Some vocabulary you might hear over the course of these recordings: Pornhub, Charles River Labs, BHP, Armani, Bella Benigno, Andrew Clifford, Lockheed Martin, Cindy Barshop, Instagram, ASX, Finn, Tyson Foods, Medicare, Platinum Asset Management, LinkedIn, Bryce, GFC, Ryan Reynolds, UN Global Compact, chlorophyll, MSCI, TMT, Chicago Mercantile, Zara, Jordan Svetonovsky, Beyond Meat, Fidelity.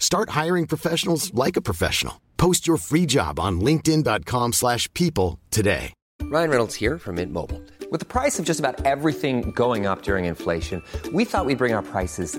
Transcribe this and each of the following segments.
Start hiring professionals like a professional. Post your free job on linkedin.com/people today. Ryan Reynolds here from Mint Mobile. With the price of just about everything going up during inflation, we thought we'd bring our prices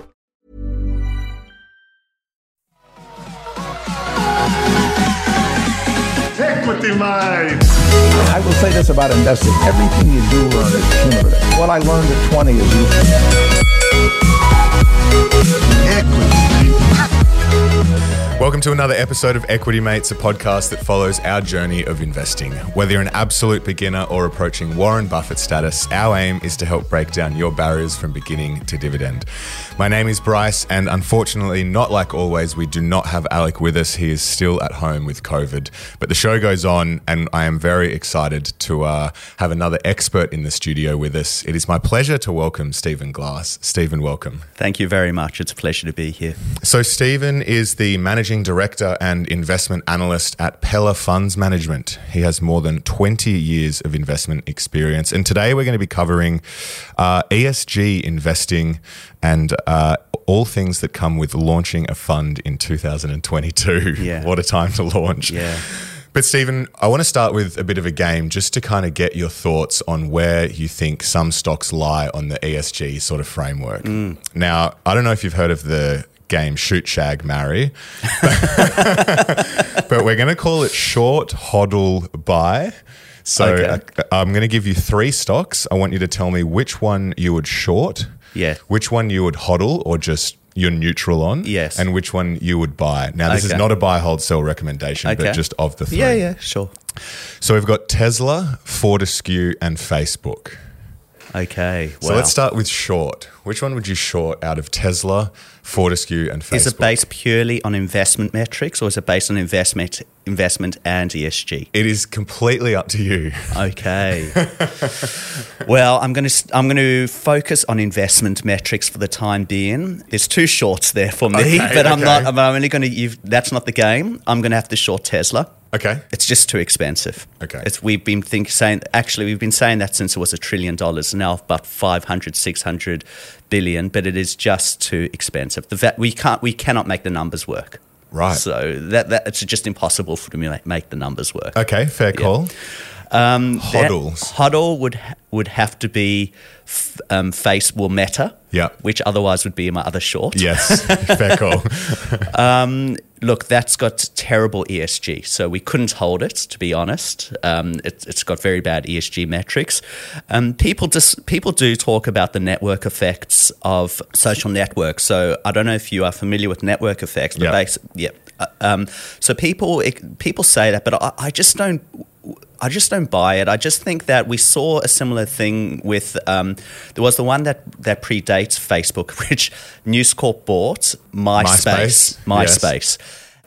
Equity Mates. I will say this about investing. Everything you do learn is cumulative. What I learned at 20 is useful. Welcome to another episode of Equity Mates, a podcast that follows our journey of investing. Whether you're an absolute beginner or approaching Warren Buffett status, our aim is to help break down your barriers from beginning to dividend. My name is Bryce, and unfortunately, not like always, we do not have Alec with us. He is still at home with COVID. But the show goes on, and I am very excited to have another expert in the studio with us. It is my pleasure to welcome Stephen Glass. Stephen, welcome. Thank you very much. It's a pleasure to be here. So Stephen is the Managing Director and Investment Analyst at Pella Funds Management. He has more than 20 years of investment experience. And today we're going to be covering ESG investing and all things that come with launching a fund in 2022. Yeah. What a time to launch. Yeah. But Stephen, I want to start with a bit of a game just to kind of get your thoughts on where you think some stocks lie on the ESG sort of framework. Mm. Now, I don't know if you've heard of the game shoot, shag, marry, but we're going to call it short, hodl, buy. So okay. I'm going to give you three stocks. I want you to tell me which one you would short. Yeah. Which one you would hodl or just you're neutral on. Yes. And which one you would buy. Now, this is not a buy, hold, sell recommendation, but just of the three. Yeah, yeah, sure. So we've got Tesla, Fortescue and Facebook. Okay. Wow. So let's start with short. Which one would you short out of Tesla, Fortescue and Facebook? Is it based purely on investment metrics or is it based on investment and ESG? It is completely up to you. Okay. Well, I'm going to focus on investment metrics for the time being. There's two shorts there for me, that's not the game. I'm going to have to short Tesla. Okay. It's just too expensive. Okay. We've been saying that since it was $1 trillion, now about 500, 600 billion, but it is just too expensive. We cannot make the numbers work. Right. So that it's just impossible for me to make the numbers work. Okay, fair call. Hodls. Hodl would have to be Meta, which otherwise would be my other short. Yes, fair call. Look, that's got terrible ESG, so we couldn't hold it, to be honest. It's got very bad ESG metrics. People do talk about the network effects of social networks. So I don't know if you are familiar with network effects. But so people say that, but I just don't buy it. I just think that we saw a similar thing with there was the one that predates Facebook, which News Corp bought, MySpace. Yes.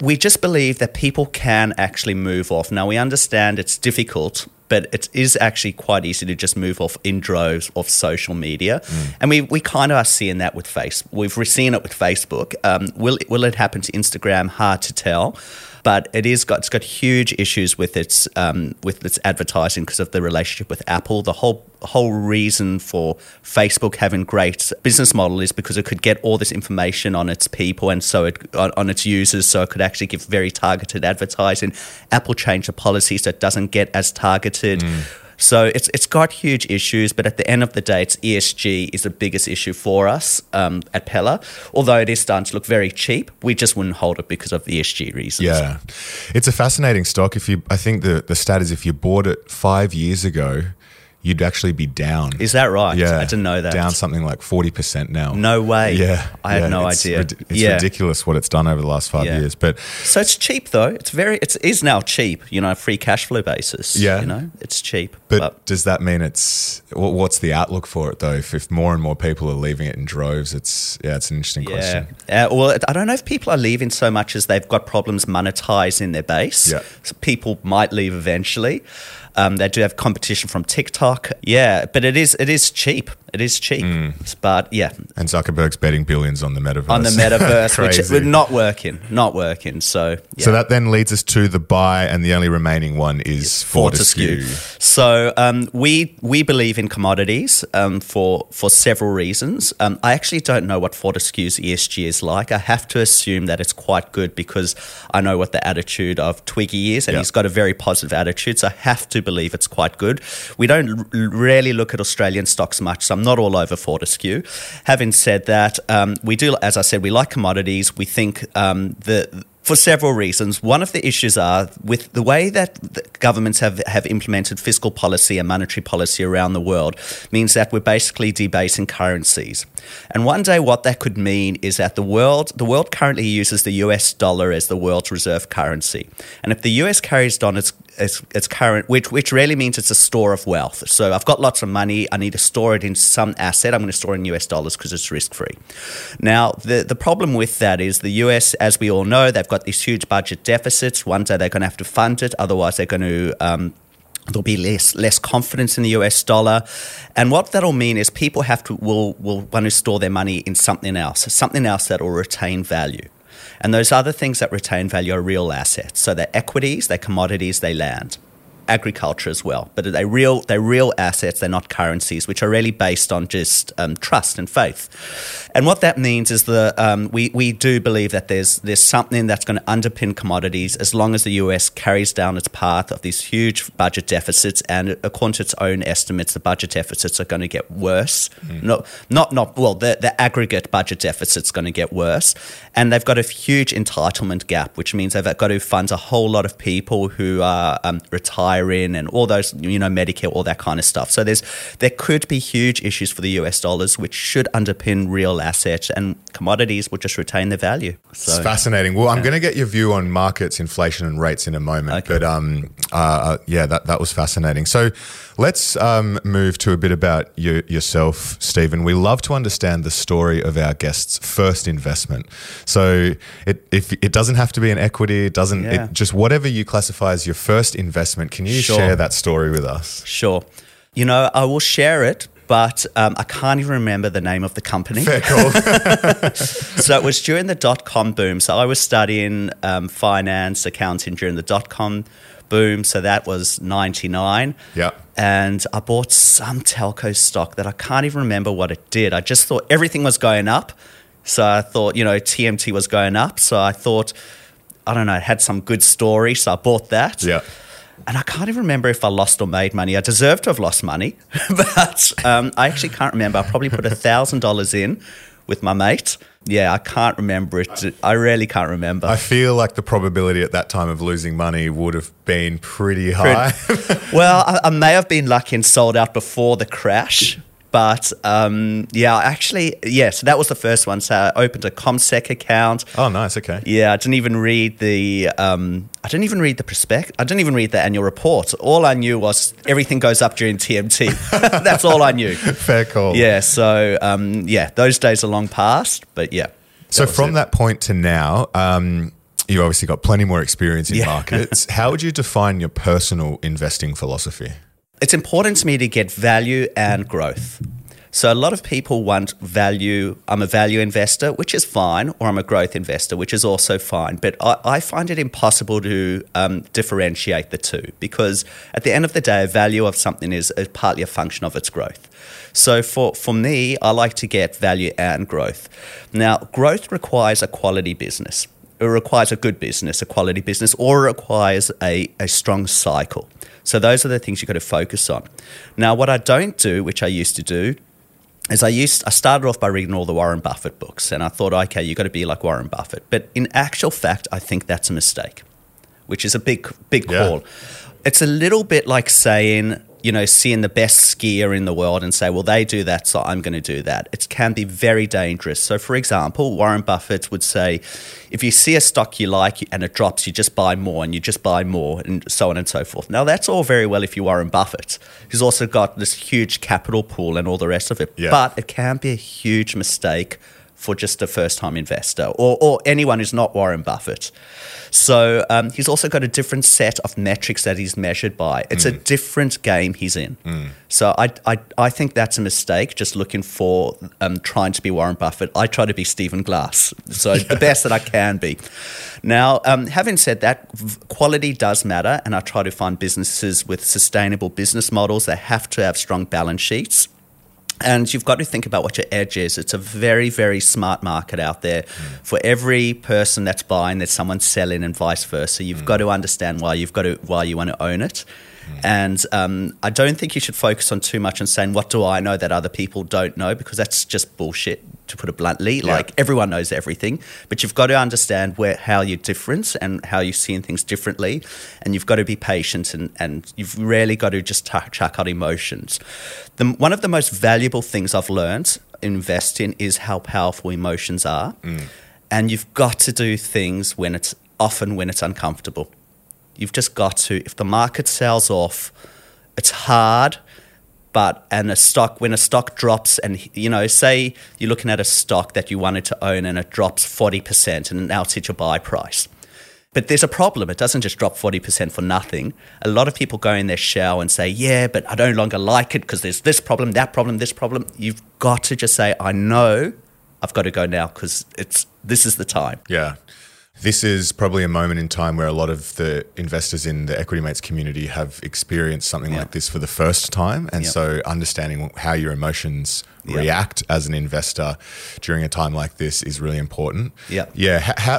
We just believe that people can actually move off. Now, we understand it's difficult, but it is actually quite easy to just move off in droves off social media. Mm. And we kind of are seeing that with Facebook. We've seen it with Facebook. Will it happen to Instagram? Hard to tell. But it's got huge issues with its advertising because of the relationship with Apple. The whole reason for Facebook having great business model is because it could get all this information on its people and on its users, so it could actually give very targeted advertising. Apple changed the policy so it doesn't get as targeted. Mm. So it's got huge issues, but at the end of the day, it's ESG is the biggest issue for us at Pella. Although it is starting to look very cheap, we just wouldn't hold it because of ESG reasons. Yeah, it's a fascinating stock. If you, I think the stat is if you bought it 5 years ago, you'd actually be down. Is that right? Yeah. I didn't know that. Down something like 40% now. No way. Yeah. I had no idea. It's ridiculous what it's done over the last 5 years. But so it's cheap though. It is now cheap, you know, free cash flow basis. Yeah. You know, it's cheap. But does that mean what's the outlook for it though? If more and more people are leaving it in droves, it's an interesting question. Well, I don't know if people are leaving so much as they've got problems monetizing their base. Yeah. So people might leave eventually. They do have competition from TikTok. Yeah, but it is cheap. It is cheap. Mm. But yeah. And Zuckerberg's betting billions on the metaverse. On the metaverse, which we're not working. So yeah. So that then leads us to the buy, and the only remaining one is Fortescue. So we believe in commodities for several reasons. I actually don't know what Fortescue's ESG is like. I have to assume that it's quite good because I know what the attitude of Twiggy is, and he's got a very positive attitude. So I have to believe it's quite good. We don't really look at Australian stocks much, so I'm not all over Fortescue. Having said that, we do, as I said, we like commodities. We think for several reasons. One of the issues are with the way that the governments have implemented fiscal policy and monetary policy around the world means that we're basically debasing currencies. And one day what that could mean is that the world currently uses the US dollar as the world's reserve currency. And if the US carries on its current, which really means it's a store of wealth. So I've got lots of money. I need to store it in some asset. I'm going to store it in US dollars because it's risk-free. Now, the problem with that is the US, as we all know, they've got these huge budget deficits. One day they're going to have to fund it. Otherwise, they're going to... there'll be less confidence in the US dollar. And what that'll mean is people will want to store their money in something else that will retain value. And those other things that retain value are real assets. So they're equities, they're commodities, they're land, agriculture as well. But they're real assets, they're not currencies, which are really based on just trust and faith. And what that means is we do believe that there's something that's going to underpin commodities as long as the US carries down its path of these huge budget deficits. And according to its own estimates, the budget deficits are going to get worse. Mm. The aggregate budget deficit's going to get worse. And they've got a huge entitlement gap, which means they've got to fund a whole lot of people who are retired and all those, you know, Medicare, all that kind of stuff. So there could be huge issues for the US dollars, which should underpin real assets, and commodities will just retain their value. So, it's fascinating. Well, I'm going to get your view on markets, inflation and rates in a moment. Okay. But that was fascinating. So let's move to a bit about yourself, Stephen. We love to understand the story of our guest's first investment. So it doesn't have to be an equity, it just whatever you classify as your first investment. Can you share that story with us? Sure. You know, I will share it, but I can't even remember the name of the company. Fair call. So it was during the dot-com boom. So I was studying finance, accounting during the dot-com boom. So that was 99. Yeah. And I bought some telco stock that I can't even remember what it did. I just thought everything was going up. So I thought, you know, TMT was going up. So I thought, I don't know, it had some good story. So I bought that. Yeah. And I can't even remember if I lost or made money. I deserve to have lost money, but I actually can't remember. I probably put $1,000 in with my mate. Yeah, I can't remember it. I really can't remember. I feel like the probability at that time of losing money would have been pretty high. Well, I may have been lucky and sold out before the crash. But so that was the first one. So I opened a ComSec account. Oh, nice. Okay. Yeah, I didn't even read the prospect. I didn't even read the annual report. All I knew was everything goes up during TMT. That's all I knew. Fair call. Yeah. So those days are long past. But yeah. So from that point to now, you obviously got plenty more experience in markets. How would you define your personal investing philosophy? It's important to me to get value and growth. So a lot of people want value. I'm a value investor, which is fine, or I'm a growth investor, which is also fine. But I find it impossible to differentiate the two, because at the end of the day, a value of something is partly a function of its growth. So for me, I like to get value and growth. Now, growth requires a quality business. It requires a good business, a quality business, or requires a strong cycle. So those are the things you've got to focus on. Now, what I don't do, which I used to do, is I started off by reading all the Warren Buffett books, and I thought, okay, you've got to be like Warren Buffett. But in actual fact, I think that's a mistake, which is a big call. It's a little bit like saying, you know, seeing the best skier in the world and say, well, they do that, so I'm going to do that. It can be very dangerous. So, for example, Warren Buffett would say, if you see a stock you like and it drops, you just buy more and you just buy more and so on and so forth. Now, that's all very well if you're Warren Buffett, who's also got this huge capital pool and all the rest of it. Yeah. But it can be a huge mistake for just a first-time investor or anyone who's not Warren Buffett. So he's also got a different set of metrics that he's measured by. It's a different game he's in. So I think that's a mistake, just looking for trying to be Warren Buffett. I try to be Stephen Glass, so the best that I can be. Now, having said that, quality does matter, and I try to find businesses with sustainable business models. They have to have strong balance sheets. And you've got to think about what your edge is. It's a very, very smart market out there. For every person that's buying, there's someone selling and vice versa. You've got to understand why you want to own it. And I don't think you should focus on too much on saying, what do I know that other people don't know? Because that's just bullshit, to put it bluntly. Like, everyone knows everything, but you've got to understand how you're different and how you're seeing things differently. And you've got to be patient, and you've really got to just chuck out emotions. One of the most valuable things I've learned investing is how powerful emotions are. And you've got to do things when it's uncomfortable. You've just got to, if the market sells off, it's hard, when a stock drops and, you know, say you're looking at a stock that you wanted to own and it drops 40% and now it's at your buy price. But there's a problem. It doesn't just drop 40% for nothing. A lot of people go in their shell and say, yeah, but I no longer like it because there's this problem, that problem, this problem. You've got to just say, I know I've got to go now because this is the time. Yeah. This is probably a moment in time where a lot of the investors in the Equity Mates community have experienced something like this for the first time. And so understanding how your emotions react as an investor during a time like this is really important.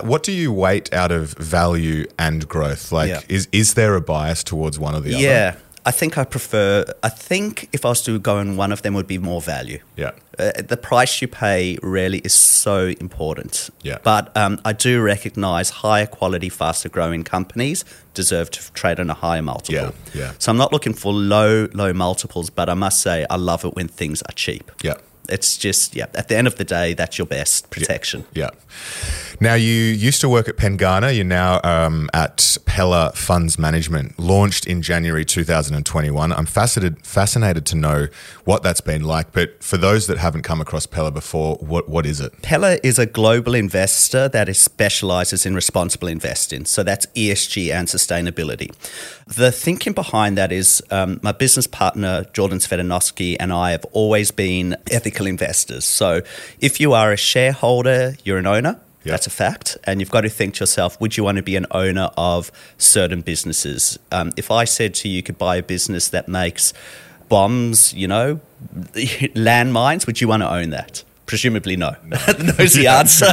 What do you weight out of value and growth? Like, is there a bias towards one or the other? Yeah. I think if I was to go in, one of them would be more value. Yeah. The price you pay really is so important. Yeah. But I do recognize higher quality, faster growing companies deserve to trade on a higher multiple. Yeah. Yeah. So I'm not looking for low multiples, but I must say I love it when things are cheap. Yeah. It's just, at the end of the day, that's your best protection. Yeah. Now, you used to work at Pengana. You're now at Pella Funds Management, launched in January 2021. I'm fascinated to know what that's been like. But for those that haven't come across Pella before, what is it? Pella is a global investor that specialises in responsible investing. So that's ESG and sustainability. The thinking behind that is my business partner, Jordan Svetonovsky, and I have always been ethical investors. So if you are a shareholder, you're an owner. Yep. That's a fact. And you've got to think to yourself, would you want to be an owner of certain businesses? If I said to you, you could buy a business that makes bombs, you know, landmines, would you want to own that? Presumably no. Knows the answer.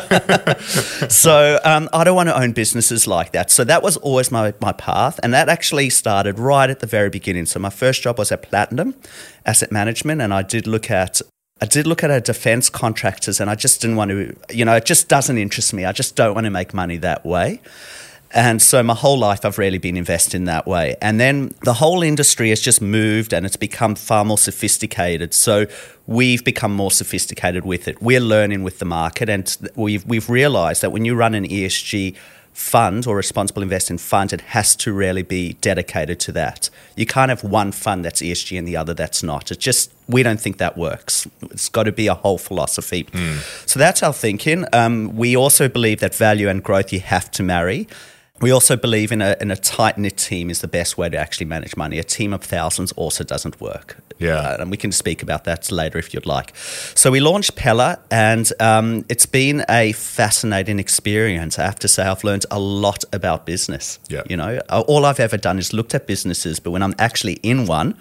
So I don't want to own businesses like that. So that was always my path, and that actually started right at the very beginning. So my first job was at Platinum Asset Management, and I did look at our defense contractors, and I just didn't want to, you know, it just doesn't interest me. I just don't want to make money that way. And so my whole life I've really been investing that way. And then the whole industry has just moved and it's become far more sophisticated. So we've become more sophisticated with it. We're learning with the market, and we've realized that when you run an ESG fund or responsible investing fund, it has to really be dedicated to that. You can't have one fund that's ESG and the other that's not. It's just, we don't think that works. It's got to be a whole philosophy. So that's our thinking. We also believe that value and growth you have to marry. We also believe in a tight-knit team is the best way to actually manage money. A team of thousands also doesn't work. Yeah. And we can speak about that later if you'd like. So we launched Pella, and it's been a fascinating experience. I have to say, I've learned a lot about business. Yeah. You know, all I've ever done is looked at businesses, but when I'm actually in one,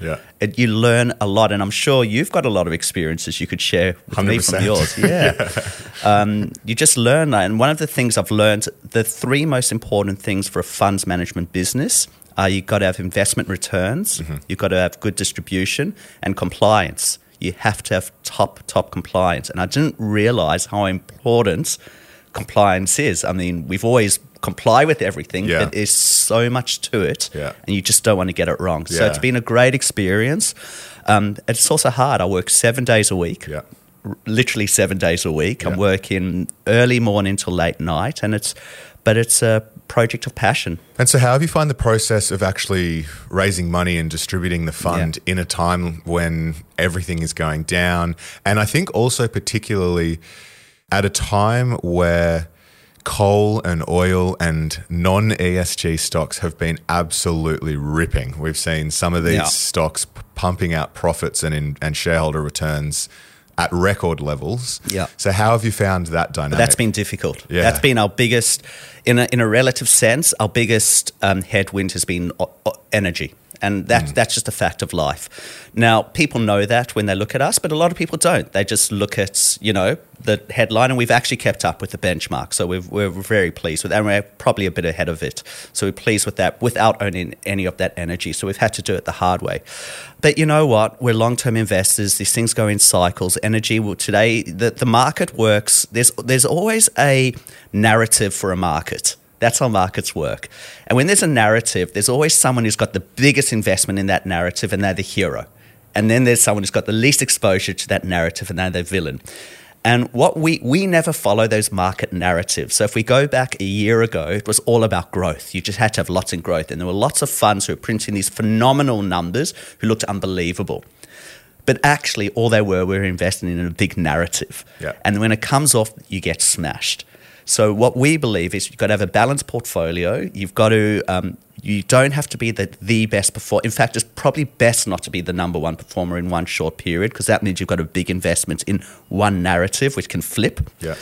you learn a lot. And I'm sure you've got a lot of experiences you could share with 100%. Me from yours. Yeah. You just learn that. And one of the things I've learned, the three most important things for a funds management business You've got to have investment returns. Mm-hmm. You've got to have good distribution and compliance. You have to have top compliance. And I didn't realize how important compliance is. I mean, we've always comply with everything. Yeah. But there's so much to it, yeah, and you just don't want to get it wrong. So it's been a great experience. It's also hard. I work 7 days a week, literally 7 days a week. I'm working early morning till late night, and it's a project of passion. And so how have you found the process of actually raising money and distributing the fund in a time when everything is going down? And I think also particularly at a time where coal and oil and non-ESG stocks have been absolutely ripping. We've seen some of these stocks pumping out profits and shareholder returns at record levels. Yeah. So how have you found that dynamic? That's been difficult. Yeah. That's been our biggest, in a relative sense, our biggest headwind has been energy. And that's just a fact of life. Now, people know that when they look at us, but a lot of people don't. They just look at, the headline, and we've actually kept up with the benchmark. So we're very pleased with that. And we're probably a bit ahead of it. So we're pleased with that without owning any of that energy. So we've had to do it the hard way. But you know what? We're long-term investors. These things go in cycles. Energy will today, the market works. There's always a narrative for a market. That's how markets work. And when there's a narrative, there's always someone who's got the biggest investment in that narrative and they're the hero. And then there's someone who's got the least exposure to that narrative and they're the villain. And what we never follow those market narratives. So if we go back a year ago, it was all about growth. You just had to have lots of growth. And there were lots of funds who were printing these phenomenal numbers who looked unbelievable. But actually, all they were investing in a big narrative. Yeah. And when it comes off, you get smashed. So what we believe is you've got to have a balanced portfolio. You've got to, you don't have to be the best performer. In fact, it's probably best not to be the number one performer in one short period, because that means you've got a big investment in one narrative, which can flip. Yeah.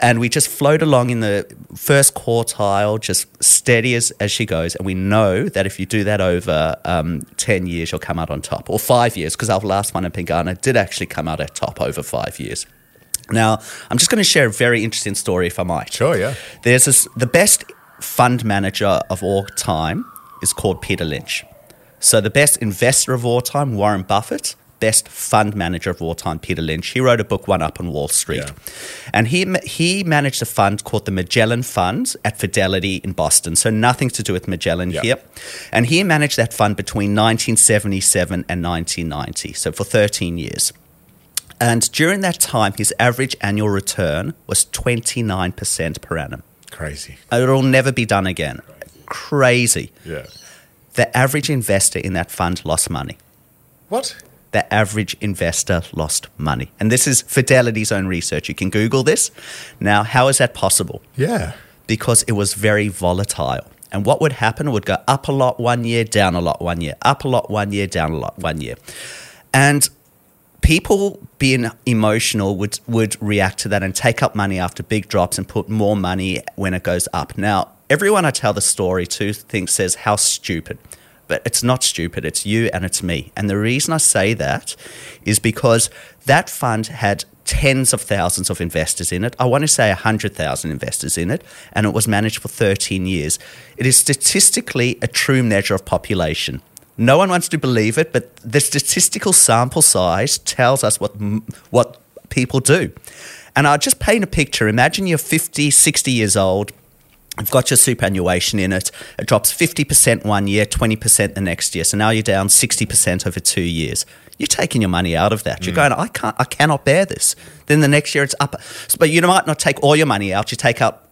And we just float along in the first quartile, just steady as she goes. And we know that if you do that over 10 years, you'll come out on top, or 5 years, because our last one in Pengana did actually come out at top over 5 years. Now, I'm just going to share a very interesting story, if I might. Sure, yeah. There's the best fund manager of all time is called Peter Lynch. So the best investor of all time, Warren Buffett. Best fund manager of all time, Peter Lynch. He wrote a book, One Up on Wall Street. Yeah. And he managed a fund called the Magellan Fund at Fidelity in Boston. So nothing to do with Magellan here. And he managed that fund between 1977 and 1990, so for 13 years. And during that time, his average annual return was 29% per annum. Crazy. It'll never be done again. Crazy. Yeah. The average investor in that fund lost money. What? The average investor lost money. And this is Fidelity's own research. You can Google this. Now, how is that possible? Yeah. Because it was very volatile. And what would happen would go up a lot 1 year, down a lot 1 year, up a lot 1 year, down a lot 1 year. And people being emotional would react to that and take up money after big drops and put more money when it goes up. Now, everyone I tell the story to says, how stupid. But it's not stupid. It's you and it's me. And the reason I say that is because that fund had tens of thousands of investors in it. I want to say 100,000 investors in it. And it was managed for 13 years. It is statistically a true measure of population. No one wants to believe it, but the statistical sample size tells us what people do. And I'll just paint a picture. Imagine you're 50, 60 years old. You've got your superannuation in it. It drops 50% 1 year, 20% the next year. So now you're down 60% over 2 years. You're taking your money out of that. You're going, I cannot bear this. Then the next year it's up. But you might not take all your money out. You take out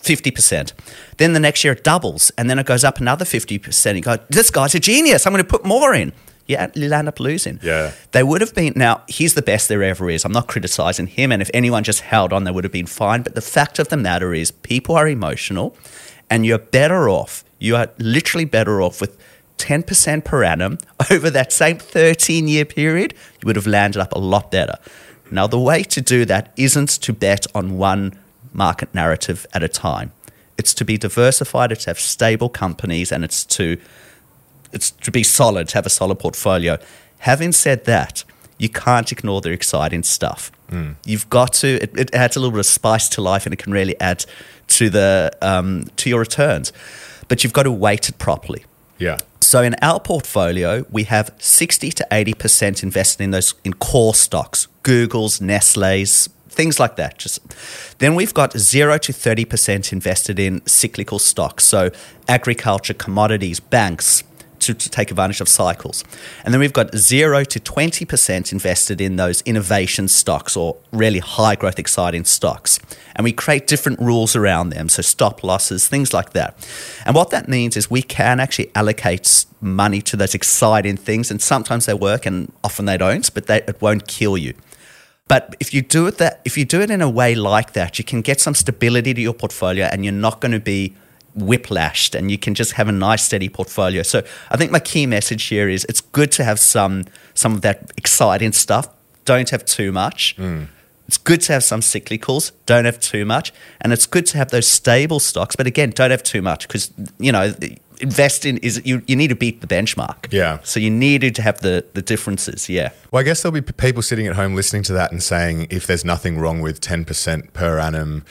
50%. Then the next year it doubles, and then it goes up another 50%. You go, this guy's a genius. I'm going to put more in. Yeah, you'll end up losing. Yeah. They would have been, now he's the best there ever is. I'm not criticizing him. And if anyone just held on, they would have been fine. But the fact of the matter is people are emotional, and you're better off. You are literally better off with 10% per annum over that same 13-year period. You would have landed up a lot better. Now, the way to do that isn't to bet on one market narrative at a time. It's to be diversified, it's to have stable companies, and it's to be solid, to have a solid portfolio. Having said that, you can't ignore the exciting stuff. You've got to, it adds a little bit of spice to life, and it can really add to your returns. But you've got to weight it properly. Yeah. So in our portfolio, we have 60 to 80% invested in those in core stocks, Google's, Nestle's, things like that. Just then we've got 0 to 30% invested in cyclical stocks, so agriculture, commodities, banks, to take advantage of cycles. And then we've got 0 to 20% invested in those innovation stocks or really high growth exciting stocks. And we create different rules around them, so stop losses, things like that. And what that means is we can actually allocate money to those exciting things, and sometimes they work and often they don't, but it won't kill you. But if you do it in a way like that, you can get some stability to your portfolio and you're not going to be whiplashed, and you can just have a nice steady portfolio. So I think my key message here is it's good to have some of that exciting stuff. Don't have too much. It's good to have some cyclicals. Don't have too much. And it's good to have those stable stocks. But again, don't have too much because, you know, investing is you need to beat the benchmark. Yeah. So you needed to have the differences. Yeah. Well, I guess there'll be people sitting at home listening to that and saying, if there's nothing wrong with 10% per annum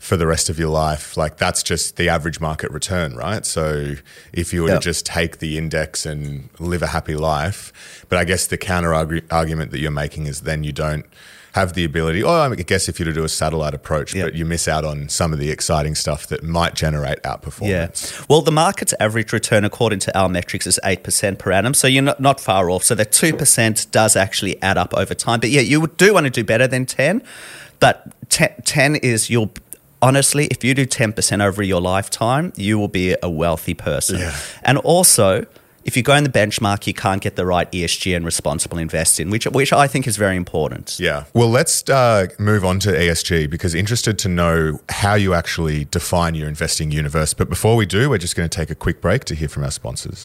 for the rest of your life, like that's just the average market return, right? So if you were to just take the index and live a happy life, but I guess the counter argument that you're making is then you don't have the ability, I guess if you were to do a satellite approach, but you miss out on some of the exciting stuff that might generate outperformance. Yeah. Well, the market's average return according to our metrics is 8% per annum, so you're not far off. So that 2% does actually add up over time. But yeah, you do want to do better than 10, but 10 is your... Honestly, if you do 10% over your lifetime, you will be a wealthy person. Yeah. And also, if you go in the benchmark, you can't get the right ESG and responsible investing, which I think is very important. Yeah. Well, let's move on to ESG because interested to know how you actually define your investing universe. But before we do, we're just going to take a quick break to hear from our sponsors.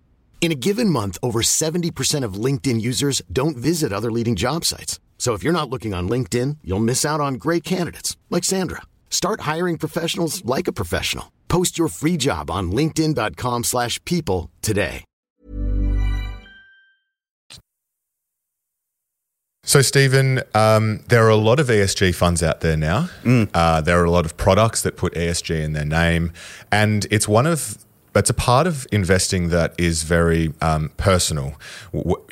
In a given month, over 70% of LinkedIn users don't visit other leading job sites. So if you're not looking on LinkedIn, you'll miss out on great candidates like Sandra. Start hiring professionals like a professional. Post your free job on linkedin.com/people today. So, Stephen, there are a lot of ESG funds out there now. There are a lot of products that put ESG in their name. And it's one of... But it's a part of investing that is very personal.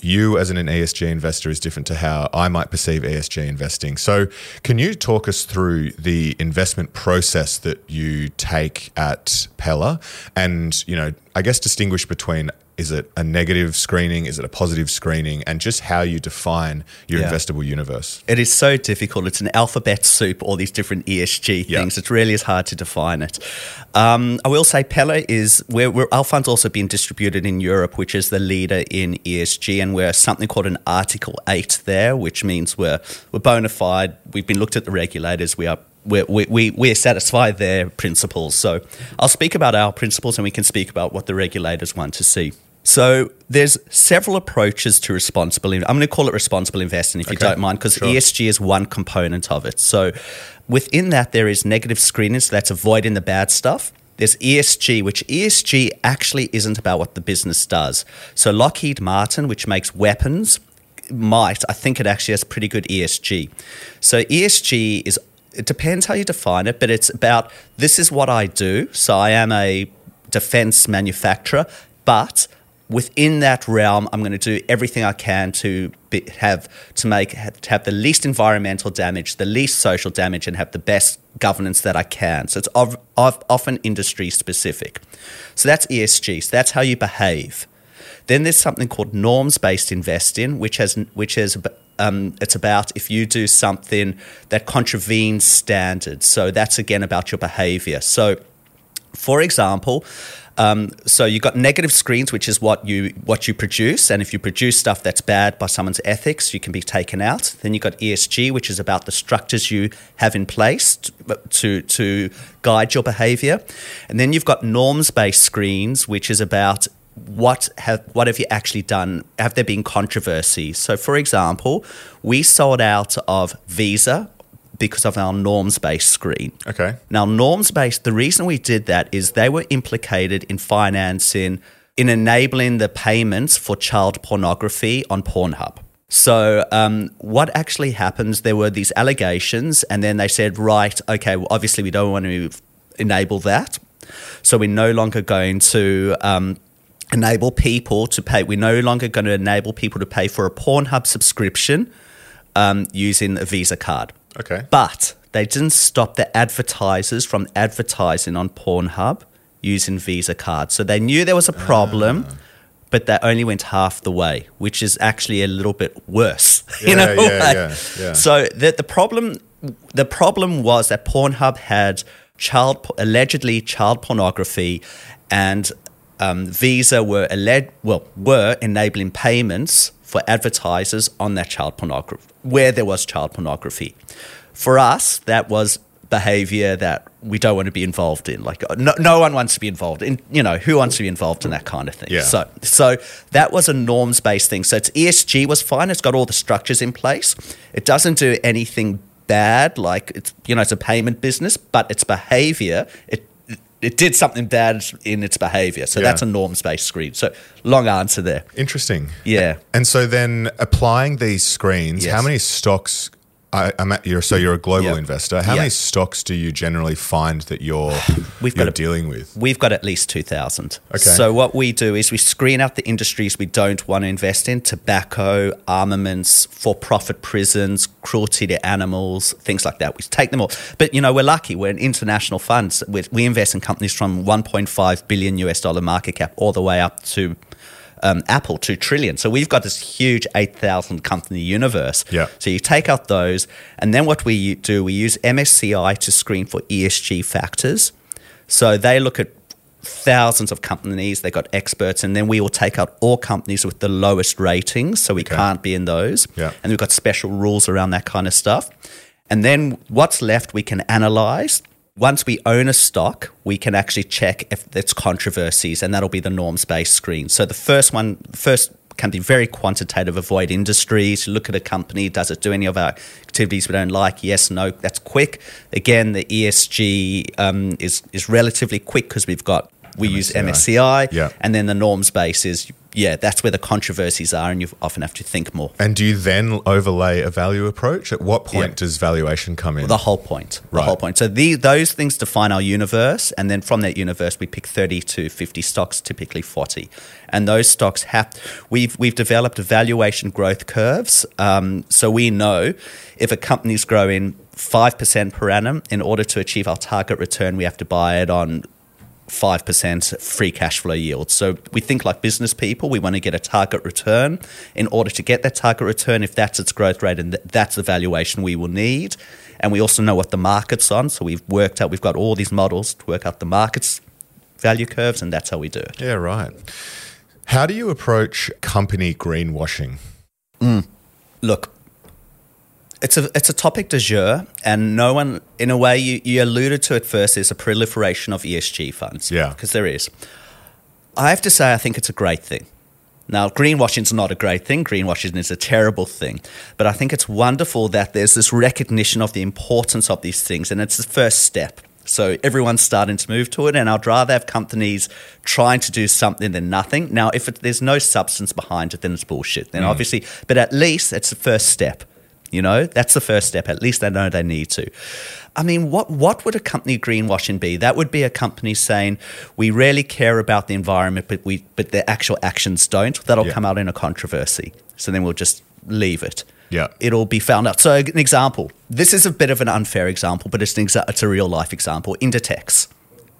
You as an ESG investor is different to how I might perceive ESG investing. So can you talk us through the investment process that you take at Pella and, you know, I guess distinguish between is it a negative screening, is it a positive screening, and just how you define your investable universe? It is so difficult. It's an alphabet soup, all these different ESG things. It really is hard to define it. I will say Pella is where our fund's also been distributed in Europe, which is the leader in ESG, and we're something called an Article 8 there, which means we're bona fide. We've been looked at the regulators. We satisfy their principles. So I'll speak about our principles and we can speak about what the regulators want to see. So there's several approaches to responsible. I'm going to call it responsible investing if you don't mind, because ESG is one component of it. So within that, there is negative screening, so that's avoiding the bad stuff. There's ESG, which ESG actually isn't about what the business does. So Lockheed Martin, which makes weapons, I think it actually has pretty good ESG. So ESG is, it depends how you define it, but it's about this is what I do. So I am a defense manufacturer, but within that realm, I'm going to do everything I can to have the least environmental damage, the least social damage, and have the best governance that I can. So it's often industry specific. So that's ESG. So that's how you behave. Then there's something called norms-based investing, which is it's about if you do something that contravenes standards. So that's again about your behavior. So For example, so you've got negative screens, which is what you produce. And if you produce stuff that's bad by someone's ethics, you can be taken out. Then you've got ESG, which is about the structures you have in place to guide your behavior. And then you've got norms-based screens, which is about what have you actually done? Have there been controversies? So, for example, we sold out of Visa because of our norms-based screen. Okay. Now, norms-based, the reason we did that is they were implicated in financing, in enabling the payments for child pornography on Pornhub. So what actually happens, there were these allegations, and then they said, right, okay, well, obviously we don't want to enable that. So we're no longer going to enable people to pay. We're no longer going to enable people to pay for a Pornhub subscription using a Visa card. Okay. But they didn't stop the advertisers from advertising on Pornhub using Visa cards. So they knew there was a problem, but they only went half the way, which is actually a little bit worse. Yeah. So the problem was that Pornhub had allegedly child pornography, and Visa were enabling payments for advertisers on that child pornography, where there was child pornography. For us, that was behavior that we don't want to be involved in. Like no one wants to be involved in, who wants to be involved in that kind of thing? Yeah. So that was a norms-based thing. So its ESG was fine. It's got all the structures in place. It doesn't do anything bad. Like it's a payment business, but its behavior, it did something bad in its behavior. So that's a norms-based screen. So long answer there. Interesting. Yeah. And so then applying these screens, how many stocks you're a global investor. How many stocks do you generally find that you're dealing with? We've got at least 2,000. Okay. So what we do is we screen out the industries we don't want to invest in: tobacco, armaments, for-profit prisons, cruelty to animals, things like that. We take them all. But, we're lucky. We're an international fund. So we invest in companies from $1.5 billion US$ market cap all the way up to Apple, $2 trillion. So we've got this huge 8,000 company universe. Yeah. So you take out those, and then what we do, we use MSCI to screen for ESG factors. So they look at thousands of companies, they got experts, and then we will take out all companies with the lowest ratings, so we can't be in those. Yeah. And we've got special rules around that kind of stuff. And then what's left we can analyze. Once we own a stock, we can actually check if there's controversies, and that'll be the norms-based screen. So the first can be very quantitative, avoid industries, look at a company, does it do any of our activities we don't like? Yes, no, that's quick. Again, the ESG is relatively quick because we use MSCI, and then the norms-based is, that's where the controversies are, and you often have to think more. And do you then overlay a value approach? At what point does valuation come in? Well, the whole point. So those things define our universe, and then from that universe, we pick 30 to 50 stocks, typically 40. And those stocks we've developed valuation growth curves, so we know if a company's growing 5% per annum, in order to achieve our target return, we have to buy it on 5% free cash flow yield. So we think like business people. We want to get a target return. In order to get that target return, if that's its growth rate, and that's the valuation we will need. And we also know what the market's on. So we've got all these models to work out the market's value curves, and that's how we do it. Yeah, right. How do you approach company greenwashing? Look, it's a topic du jour, and no one, in a way, you alluded to it first, there's a proliferation of ESG funds. Yeah. Because there is. I have to say, I think it's a great thing. Now, greenwashing's not a great thing. Greenwashing is a terrible thing. But I think it's wonderful that there's this recognition of the importance of these things, and it's the first step. So everyone's starting to move to it, and I'd rather have companies trying to do something than nothing. Now, if there's no substance behind it, then it's bullshit. Then obviously, but at least it's the first step. That's the first step. At least they know they need to. I mean, what would a company greenwashing be? That would be a company saying, we really care about the environment, but their actual actions don't. That'll come out in a controversy. So then we'll just leave it. Yeah. It'll be found out. So an example, this is a bit of an unfair example, but it's a real life example. Inditex,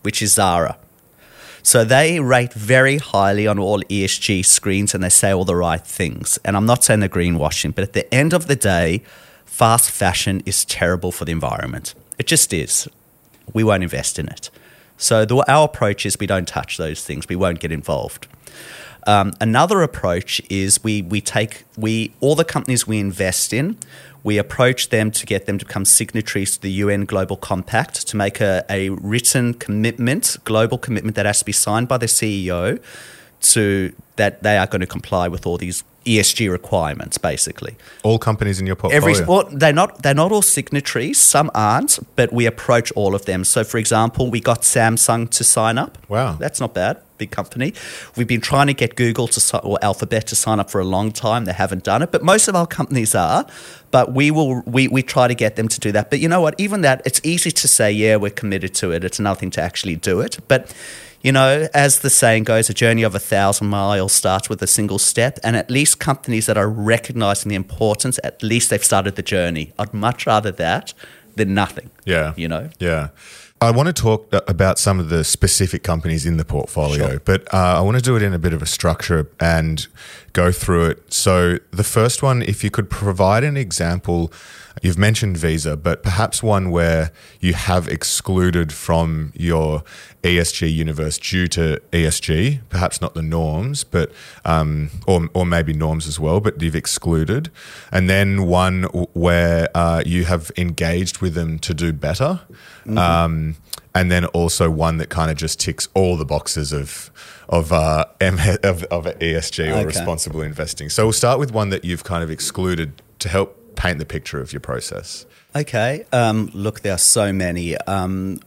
which is Zara. So they rate very highly on all ESG screens, and they say all the right things. And I'm not saying they're greenwashing, but at the end of the day, fast fashion is terrible for the environment. It just is. We won't invest in it. So our approach is we don't touch those things. We won't get involved. Another approach is all the companies we invest in, we approach them to get them to become signatories to the UN Global Compact, to make a written commitment, global commitment that has to be signed by the CEO to that they are going to comply with all these ESG requirements, basically. All companies in your portfolio? They're not all signatories. Some aren't, but we approach all of them. So, for example, we got Samsung to sign up. Wow. That's not bad. Big company. We've been trying to get Google or Alphabet to sign up for a long time. They haven't done it, but most of our companies are. But we try to get them to do that. But you know what? Even that, it's easy to say, yeah, we're committed to it. It's another thing to actually do it. But you know, as the saying goes, a journey of 1,000 miles starts with a single step. And at least companies that are recognizing the importance, at least they've started the journey. I'd much rather that than nothing. Yeah. You know? Yeah. I want to talk about some of the specific companies in the portfolio, sure, but I want to do it in a bit of a structure and go through it. So the first one, if you could provide an example, you've mentioned Visa, but perhaps one where you have excluded from your ESG universe due to ESG, perhaps not the norms, but or maybe norms as well, but you've excluded. And then one where you have engaged with them to do better. Mm-hmm. And then also one that kind of just ticks all the boxes of ESG, or okay, responsible investing. So we'll start with one that you've kind of excluded to help paint the picture of your process. Okay. Look, there are so many.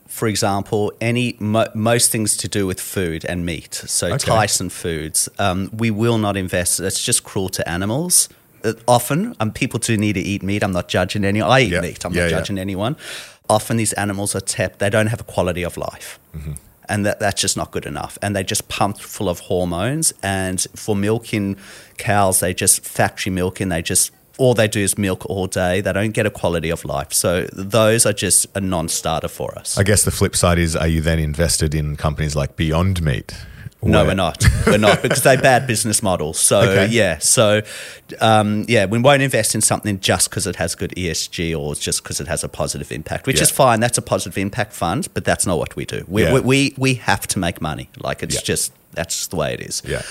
For example, most things to do with food and meat. So okay, Tyson Foods, we will not invest. It's just cruel to animals. Often, people do need to eat meat. I'm not judging anyone. I eat meat. I'm not judging anyone. Often these animals are tapped. They don't have a quality of life, mm-hmm, and that's just not good enough. And they're just pumped full of hormones. And for milking cows, they just factory milk, and all they do is milk all day. They don't get a quality of life. So those are just a non-starter for us. I guess the flip side is, are you then invested in companies like Beyond Meat? No, we're not. We're not, because they're bad business models. So, okay, yeah. So, we won't invest in something just because it has good ESG or just because it has a positive impact, which is fine. That's a positive impact fund, but that's not what we do. We have to make money. Like, it's just – that's just the way it is. Yeah.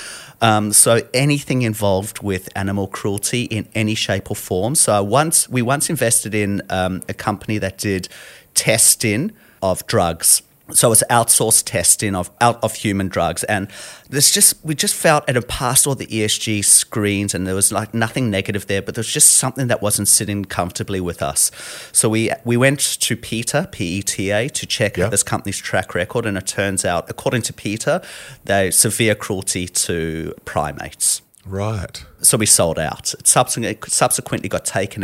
So anything involved with animal cruelty in any shape or form. So we once invested in a company that did testing of drugs. So it's outsourced testing of human drugs, and we just felt it had passed all the ESG screens, and there was like nothing negative there, but there was just something that wasn't sitting comfortably with us. So we went to PETA, PETA, to check this company's track record, and it turns out, according to PETA, they severe cruelty to primates. Right. So we sold out. It subsequently got taken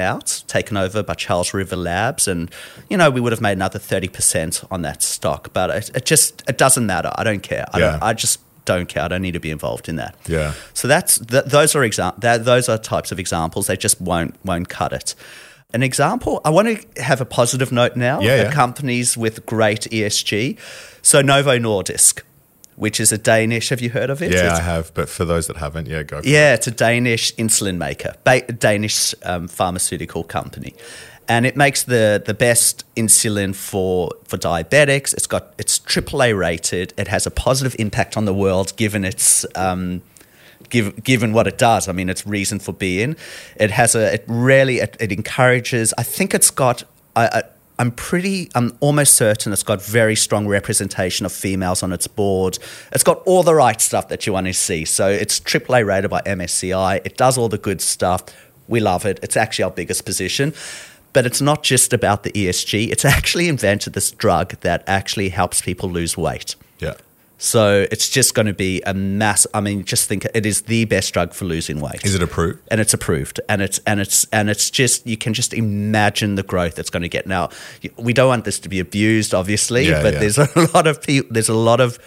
over by Charles River Labs, and you know, we would have made another 30% on that stock, but it doesn't matter. I don't care. I just don't care. I don't need to be involved in that. Yeah. So those are types of examples. They just won't cut it. An example, I want to have a positive note now. Yeah. Companies with great ESG. So Novo Nordisk, which is a Danish, have you heard of it? Yeah, I have, but for those that haven't, go for it. Yeah, it's a Danish insulin maker, Danish pharmaceutical company. And it makes the best insulin for diabetics. It's AAA rated. It has a positive impact on the world given its given what it does. I mean, its reason for being. It has it encourages, I think it's got I'm almost certain it's got very strong representation of females on its board. It's got all the right stuff that you want to see. So it's AAA rated by MSCI. It does all the good stuff. We love it. It's actually our biggest position. But it's not just about the ESG. It's actually invented this drug that actually helps people lose weight. Yeah. So it's just going to be a mass. I mean, just think, it is the best drug for losing weight. Is it approved? And it's approved, and it's just, you can just imagine the growth it's going to get. Now, we don't want this to be abused, obviously, but there's a lot of people. There's a lot of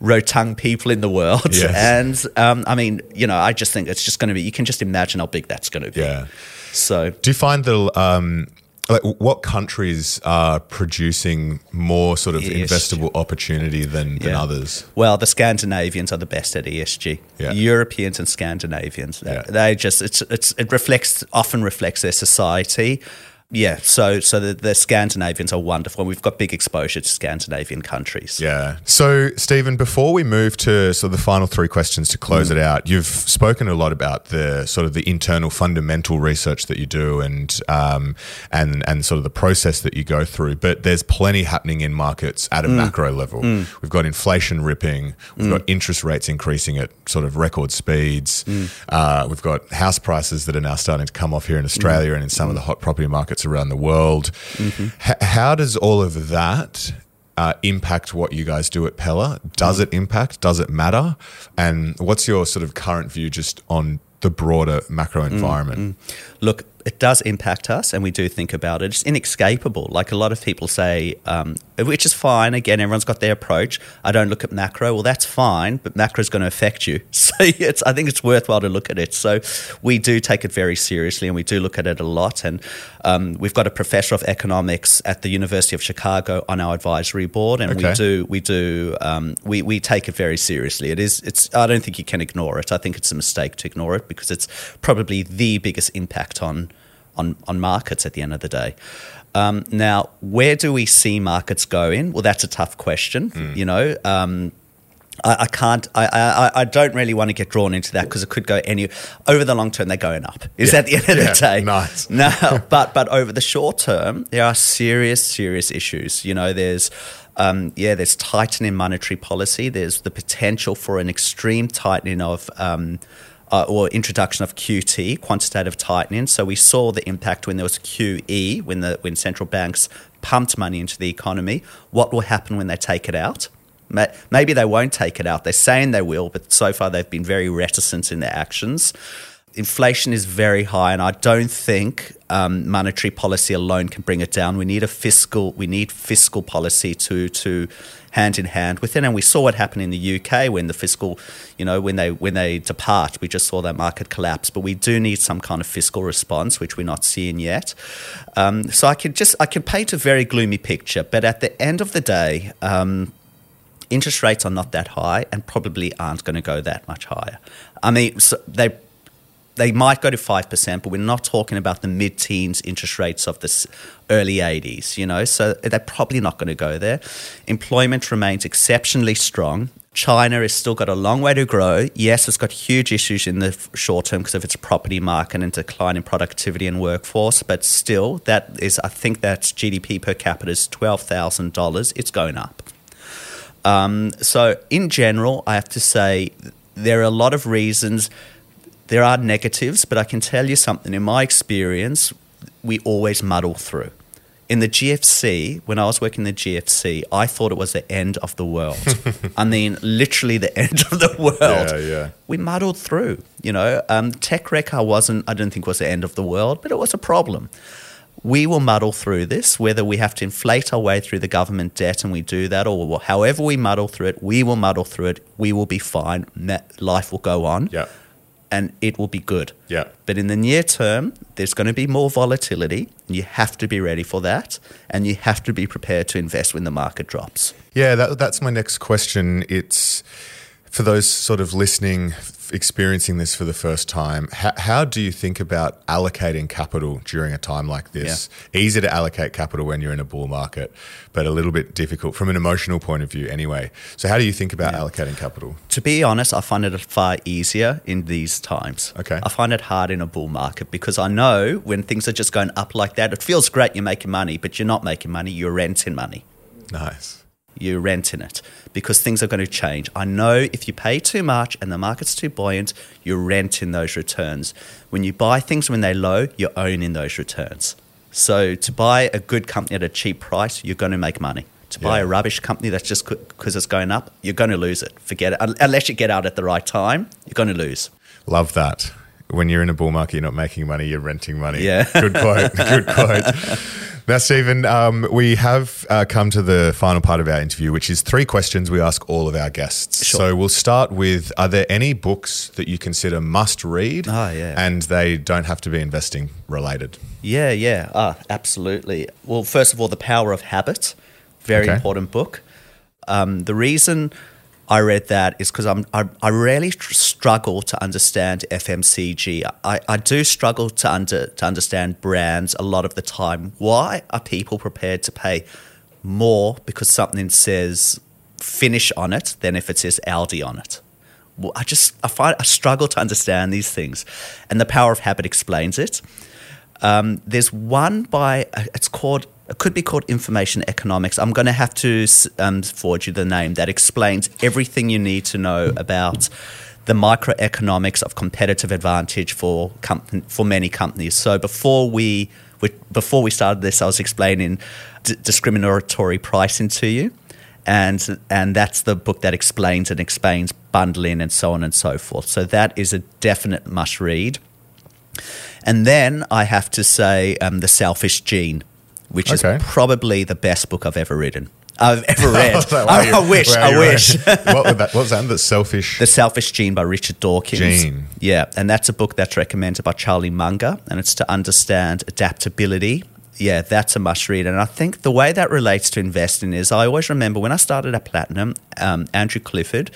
rotund people in the world, and I mean, you know, I just think it's just going to be. You can just imagine how big that's going to be. Yeah. So, do you find that? Like, what countries are producing more sort of ESG investable opportunity than others? Well, the Scandinavians are the best at ESG. Yeah. Europeans and Scandinavians, they just it reflects their society. Yeah, so the Scandinavians are wonderful, and we've got big exposure to Scandinavian countries. Yeah. So, Stephen, before we move to sort of the final three questions to close it out, you've spoken a lot about the sort of the internal fundamental research that you do, and sort of the process that you go through. But there's plenty happening in markets at a macro level. Mm. We've got inflation ripping. We've got interest rates increasing at sort of record speeds. We've got house prices that are now starting to come off here in Australia and in some of the hot property markets around the world. How does all of that impact what you guys do at Pella? Does it impact? Does it matter? And what's your sort of current view just on the broader macro environment? Look, it does impact us, and we do think about it. It's inescapable. Like a lot of people say, which is fine. Again, everyone's got their approach. I don't look at macro. Well, that's fine, but macro is going to affect you. So I think it's worthwhile to look at it. So we do take it very seriously, and we do look at it a lot. And we've got a professor of economics at the University of Chicago on our advisory board, and we take it very seriously. It's I don't think you can ignore it. I think it's a mistake to ignore it because it's probably the biggest impact on markets at the end of the day. Now, where do we see markets go in? Well, that's a tough question. I don't really want to get drawn into that because it could go any over the long term. They're going up. Is that the end of the day? Nice. No, but over the short term, there are serious issues. There's tightening monetary policy. There's the potential for an extreme tightening of or introduction of QT, quantitative tightening. So we saw the impact when there was QE, when central banks pumped money into the economy. What will happen when they take it out? Maybe they won't take it out. They're saying they will, but so far they've been very reticent in their actions. Inflation is very high, and I don't think monetary policy alone can bring it down. We need fiscal policy to hand in hand with it, and we saw what happened in the UK when the fiscal, when they depart, we just saw that market collapse. But we do need some kind of fiscal response, which we're not seeing yet. So I can paint a very gloomy picture, but at the end of the day, interest rates are not that high, and probably aren't going to go that much higher. I mean, so They might go to 5%, but we're not talking about the mid-teens interest rates of the early 80s, so they're probably not going to go there. Employment remains exceptionally strong. China has still got a long way to grow. Yes, it's got huge issues in the short term because of its property market and decline in productivity and workforce, but still, I think that's GDP per capita is $12,000. It's going up. So in general, I have to say there are a lot of reasons. There are negatives, but I can tell you something. In my experience, we always muddle through. In the GFC, when I was working in the GFC, I thought it was the end of the world. I mean, literally the end of the world. Yeah. We muddled through, Tech wreck I didn't think was the end of the world, but it was a problem. We will muddle through this, whether we have to inflate our way through the government debt and we do that, or however we muddle through it, we will muddle through it. We will be fine. Life will go on. Yeah. And it will be good. Yeah. But in the near term, there's going to be more volatility. You have to be ready for that, and you have to be prepared to invest when the market drops. Yeah, that's my next question. It's for those sort of listening, experiencing this for the first time, how do you think about allocating capital during a time like this? Yeah. Easy to allocate capital when you're in a bull market, but a little bit difficult from an emotional point of view anyway. So how do you think about allocating capital? To be honest, I find it far easier in these times. Okay. I find it hard in a bull market because I know when things are just going up like that, it feels great you're making money, but you're not making money, you're renting money. Nice. You're renting it because things are going to change. I know if you pay too much and the market's too buoyant, you're renting those returns. When you buy things when they're low, you're owning those returns. So to buy a good company at a cheap price, you're going to make money. To buy a rubbish company that's just because it's going up, you're going to lose it. Forget it. Unless you get out at the right time, you're going to lose. Love that. When you're in a bull market, you're not making money, you're renting money. Yeah. Good quote. Good quote. Now, Stephen, we have come to the final part of our interview, which is three questions we ask all of our guests. Sure. So we'll start with, are there any books that you consider must read and they don't have to be investing related? Yeah. Absolutely. Well, first of all, The Power of Habit, very important book. The reason I read that is because I really struggle to understand FMCG. I do struggle to understand brands a lot of the time. Why are people prepared to pay more because something says Finish on it than if it says Aldi on it? Well, I struggle to understand these things, and The Power of Habit explains it. There's one by, it could be called Information Economics. I'm going to have to forward you the name, that explains everything you need to know about the microeconomics of competitive advantage for many companies. So before we started this, I was explaining discriminatory pricing to you, and that's the book that explains bundling and so on and so forth. So that is a definite must read. And then I have to say The Selfish Gene, which is probably the best book I've ever read. I wish. What was that? The Selfish Gene by Richard Dawkins. Yeah, and that's a book that's recommended by Charlie Munger, and it's to understand adaptability. Yeah, that's a must read. And I think the way that relates to investing is, I always remember when I started at Platinum, Andrew Clifford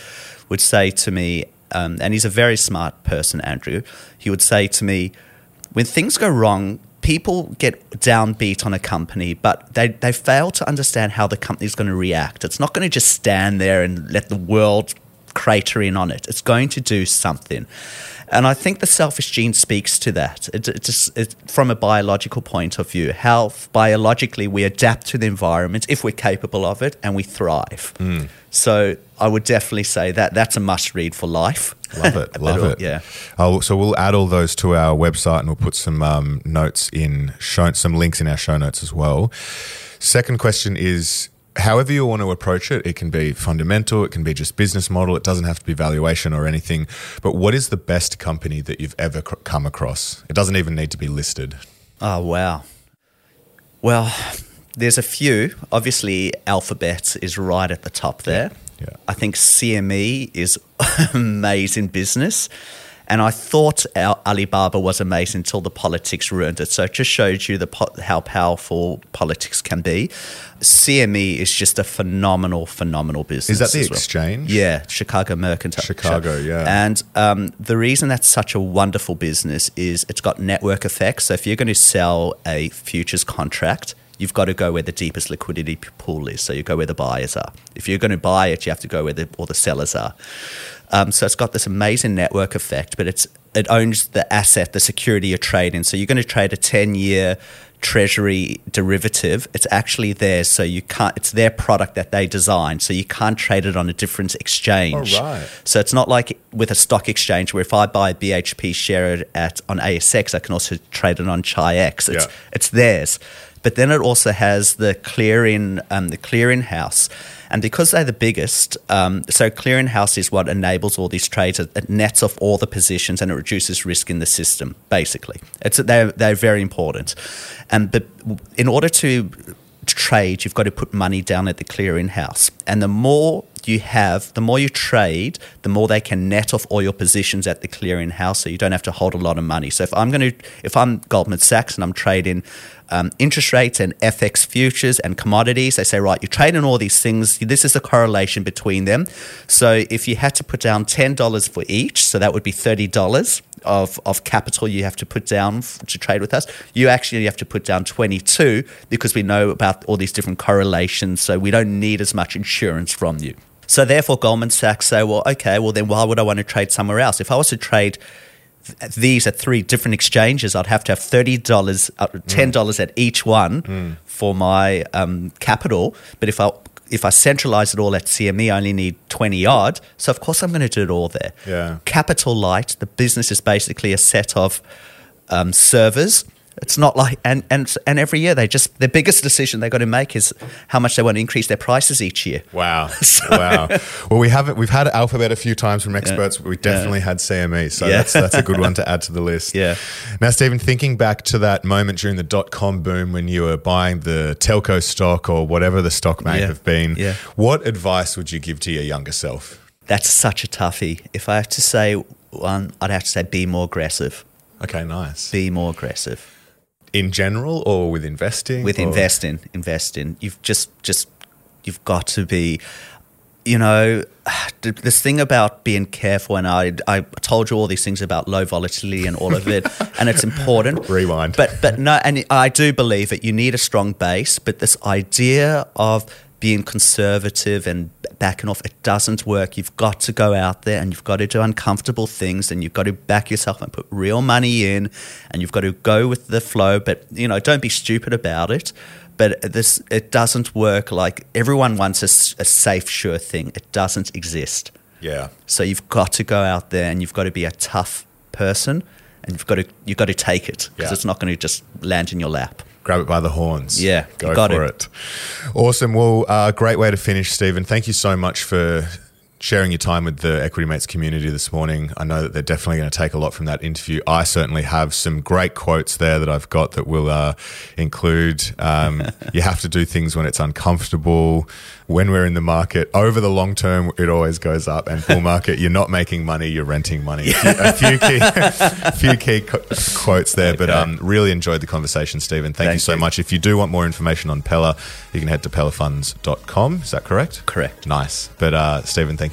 would say to me, and he's a very smart person, Andrew, he would say to me, when things go wrong, people get downbeat on a company, but they fail to understand how the company's going to react. It's not going to just stand there and let the world crater in on it. It's going to do something. And I think The Selfish Gene speaks to that. It's from a biological point of view, how biologically we adapt to the environment if we're capable of it, and we thrive. Mm. So I would definitely say that that's a must read for life. Love it. Yeah. So we'll add all those to our website, and we'll put some some links in our show notes as well. Second question is, however you want to approach it, it can be fundamental, it can be just business model, it doesn't have to be valuation or anything, but what is the best company that you've ever come across? It doesn't even need to be listed. Oh, wow. Well, there's a few. Obviously, Alphabet is right at the top there. Yeah. I think CME is amazing business. And I thought Alibaba was amazing until the politics ruined it. So it just shows you how powerful politics can be. CME is just a phenomenal business. Is that the exchange? Well. Yeah, Chicago Mercantile. Chicago, yeah. And the reason that's such a wonderful business is it's got network effects. So if you're going to sell a futures contract, you've got to go where the deepest liquidity pool is. So you go where the buyers are. If you're going to buy it, you have to go where all the sellers are. So it's got this amazing network effect, but it owns the asset, the security you're trading. So you're going to trade a 10-year treasury derivative. It's actually theirs, so you can't. It's their product that they designed, so you can't trade it on a different exchange. Oh, right. So it's not like with a stock exchange where if I buy a BHP share on ASX, I can also trade it on Chi-X. It's theirs. But then it also has the clearing house. And because they're the biggest, so clearing house is what enables all these trades. It nets off all the positions and it reduces risk in the system, basically. They're very important. But in order to trade, you've got to put money down at the clearing house. And the more you have, the more you trade, the more they can net off all your positions at the clearing house, so you don't have to hold a lot of money. So if I'm Goldman Sachs and I'm trading interest rates and FX futures and commodities, they say, right, you're trading all these things, this is the correlation between them. So if you had to put down $10 for each, so that would be $30 of capital you have to put down to trade with us, you actually have to put down 22 because we know about all these different correlations, so we don't need as much insurance from you. So therefore Goldman Sachs say, then why would I want to trade somewhere else? If I was to trade these at three different exchanges, I'd have to have $10 at each one for my capital. But if I centralize it all at CME, I only need 20 odd. So of course I'm going to do it all there. Yeah. Capital light. The business is basically a set of servers. It's not like and every year their biggest decision they've got to make is how much they want to increase their prices each year. Wow. Well, we've had Alphabet a few times from experts, but we definitely had CME. So that's a good one to add to the list. Yeah. Now, Stephen, thinking back to that moment during the .com boom when you were buying the telco stock or whatever the stock may have been, what advice would you give to your younger self? That's such a toughie. If I have to say one, I'd have to say be more aggressive. Okay, nice. Be more aggressive. In general, or with investing? With investing. You've got to be. you know, this thing about being careful, and I told you all these things about low volatility and all of it, and it's important. Rewind. But no, and I do believe that you need a strong base, but this idea of being conservative and backing off, it doesn't work. You've got to go out there and you've got to do uncomfortable things, and you've got to back yourself and put real money in, and you've got to go with the flow, but, you know, don't be stupid about it. But it doesn't work. Like, everyone wants a safe, sure thing. It doesn't exist. Yeah. So you've got to go out there and you've got to be a tough person, and you've got to take it, because it's not going to just land in your lap. Grab it by the horns. Yeah, go for it. Awesome. Well, great way to finish, Stephen. Thank you so much for sharing your time with the Equity Mates community this morning. I know that they're definitely going to take a lot from that interview. I certainly have some great quotes there that I've got that we'll include. You have to do things when it's uncomfortable. When we're in the market, over the long term, it always goes up. And bull market, you're not making money, you're renting money. A few key quotes there, but really enjoyed the conversation, Stephen. Thank you so much. If you do want more information on Pella, you can head to pellafunds.com. Is that correct? Correct. Nice. But Stephen, thank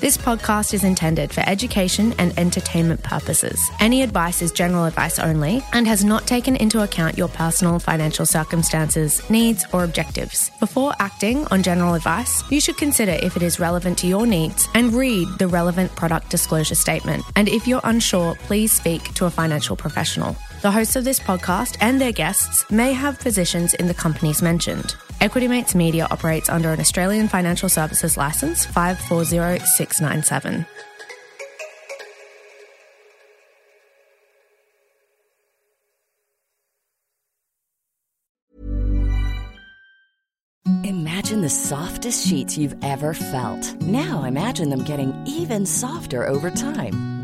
This podcast is intended for education and entertainment purposes. Any advice is general advice only and has not taken into account your personal financial circumstances, needs, or objectives. Before acting on general advice, you should consider if it is relevant to your needs and read the relevant product disclosure statement. And if you're unsure, please speak to a financial professional. The hosts of this podcast and their guests may have positions in the companies mentioned. Equity Mates Media operates under an Australian Financial Services Licence 540697. Imagine the softest sheets you've ever felt. Now imagine them getting even softer over time.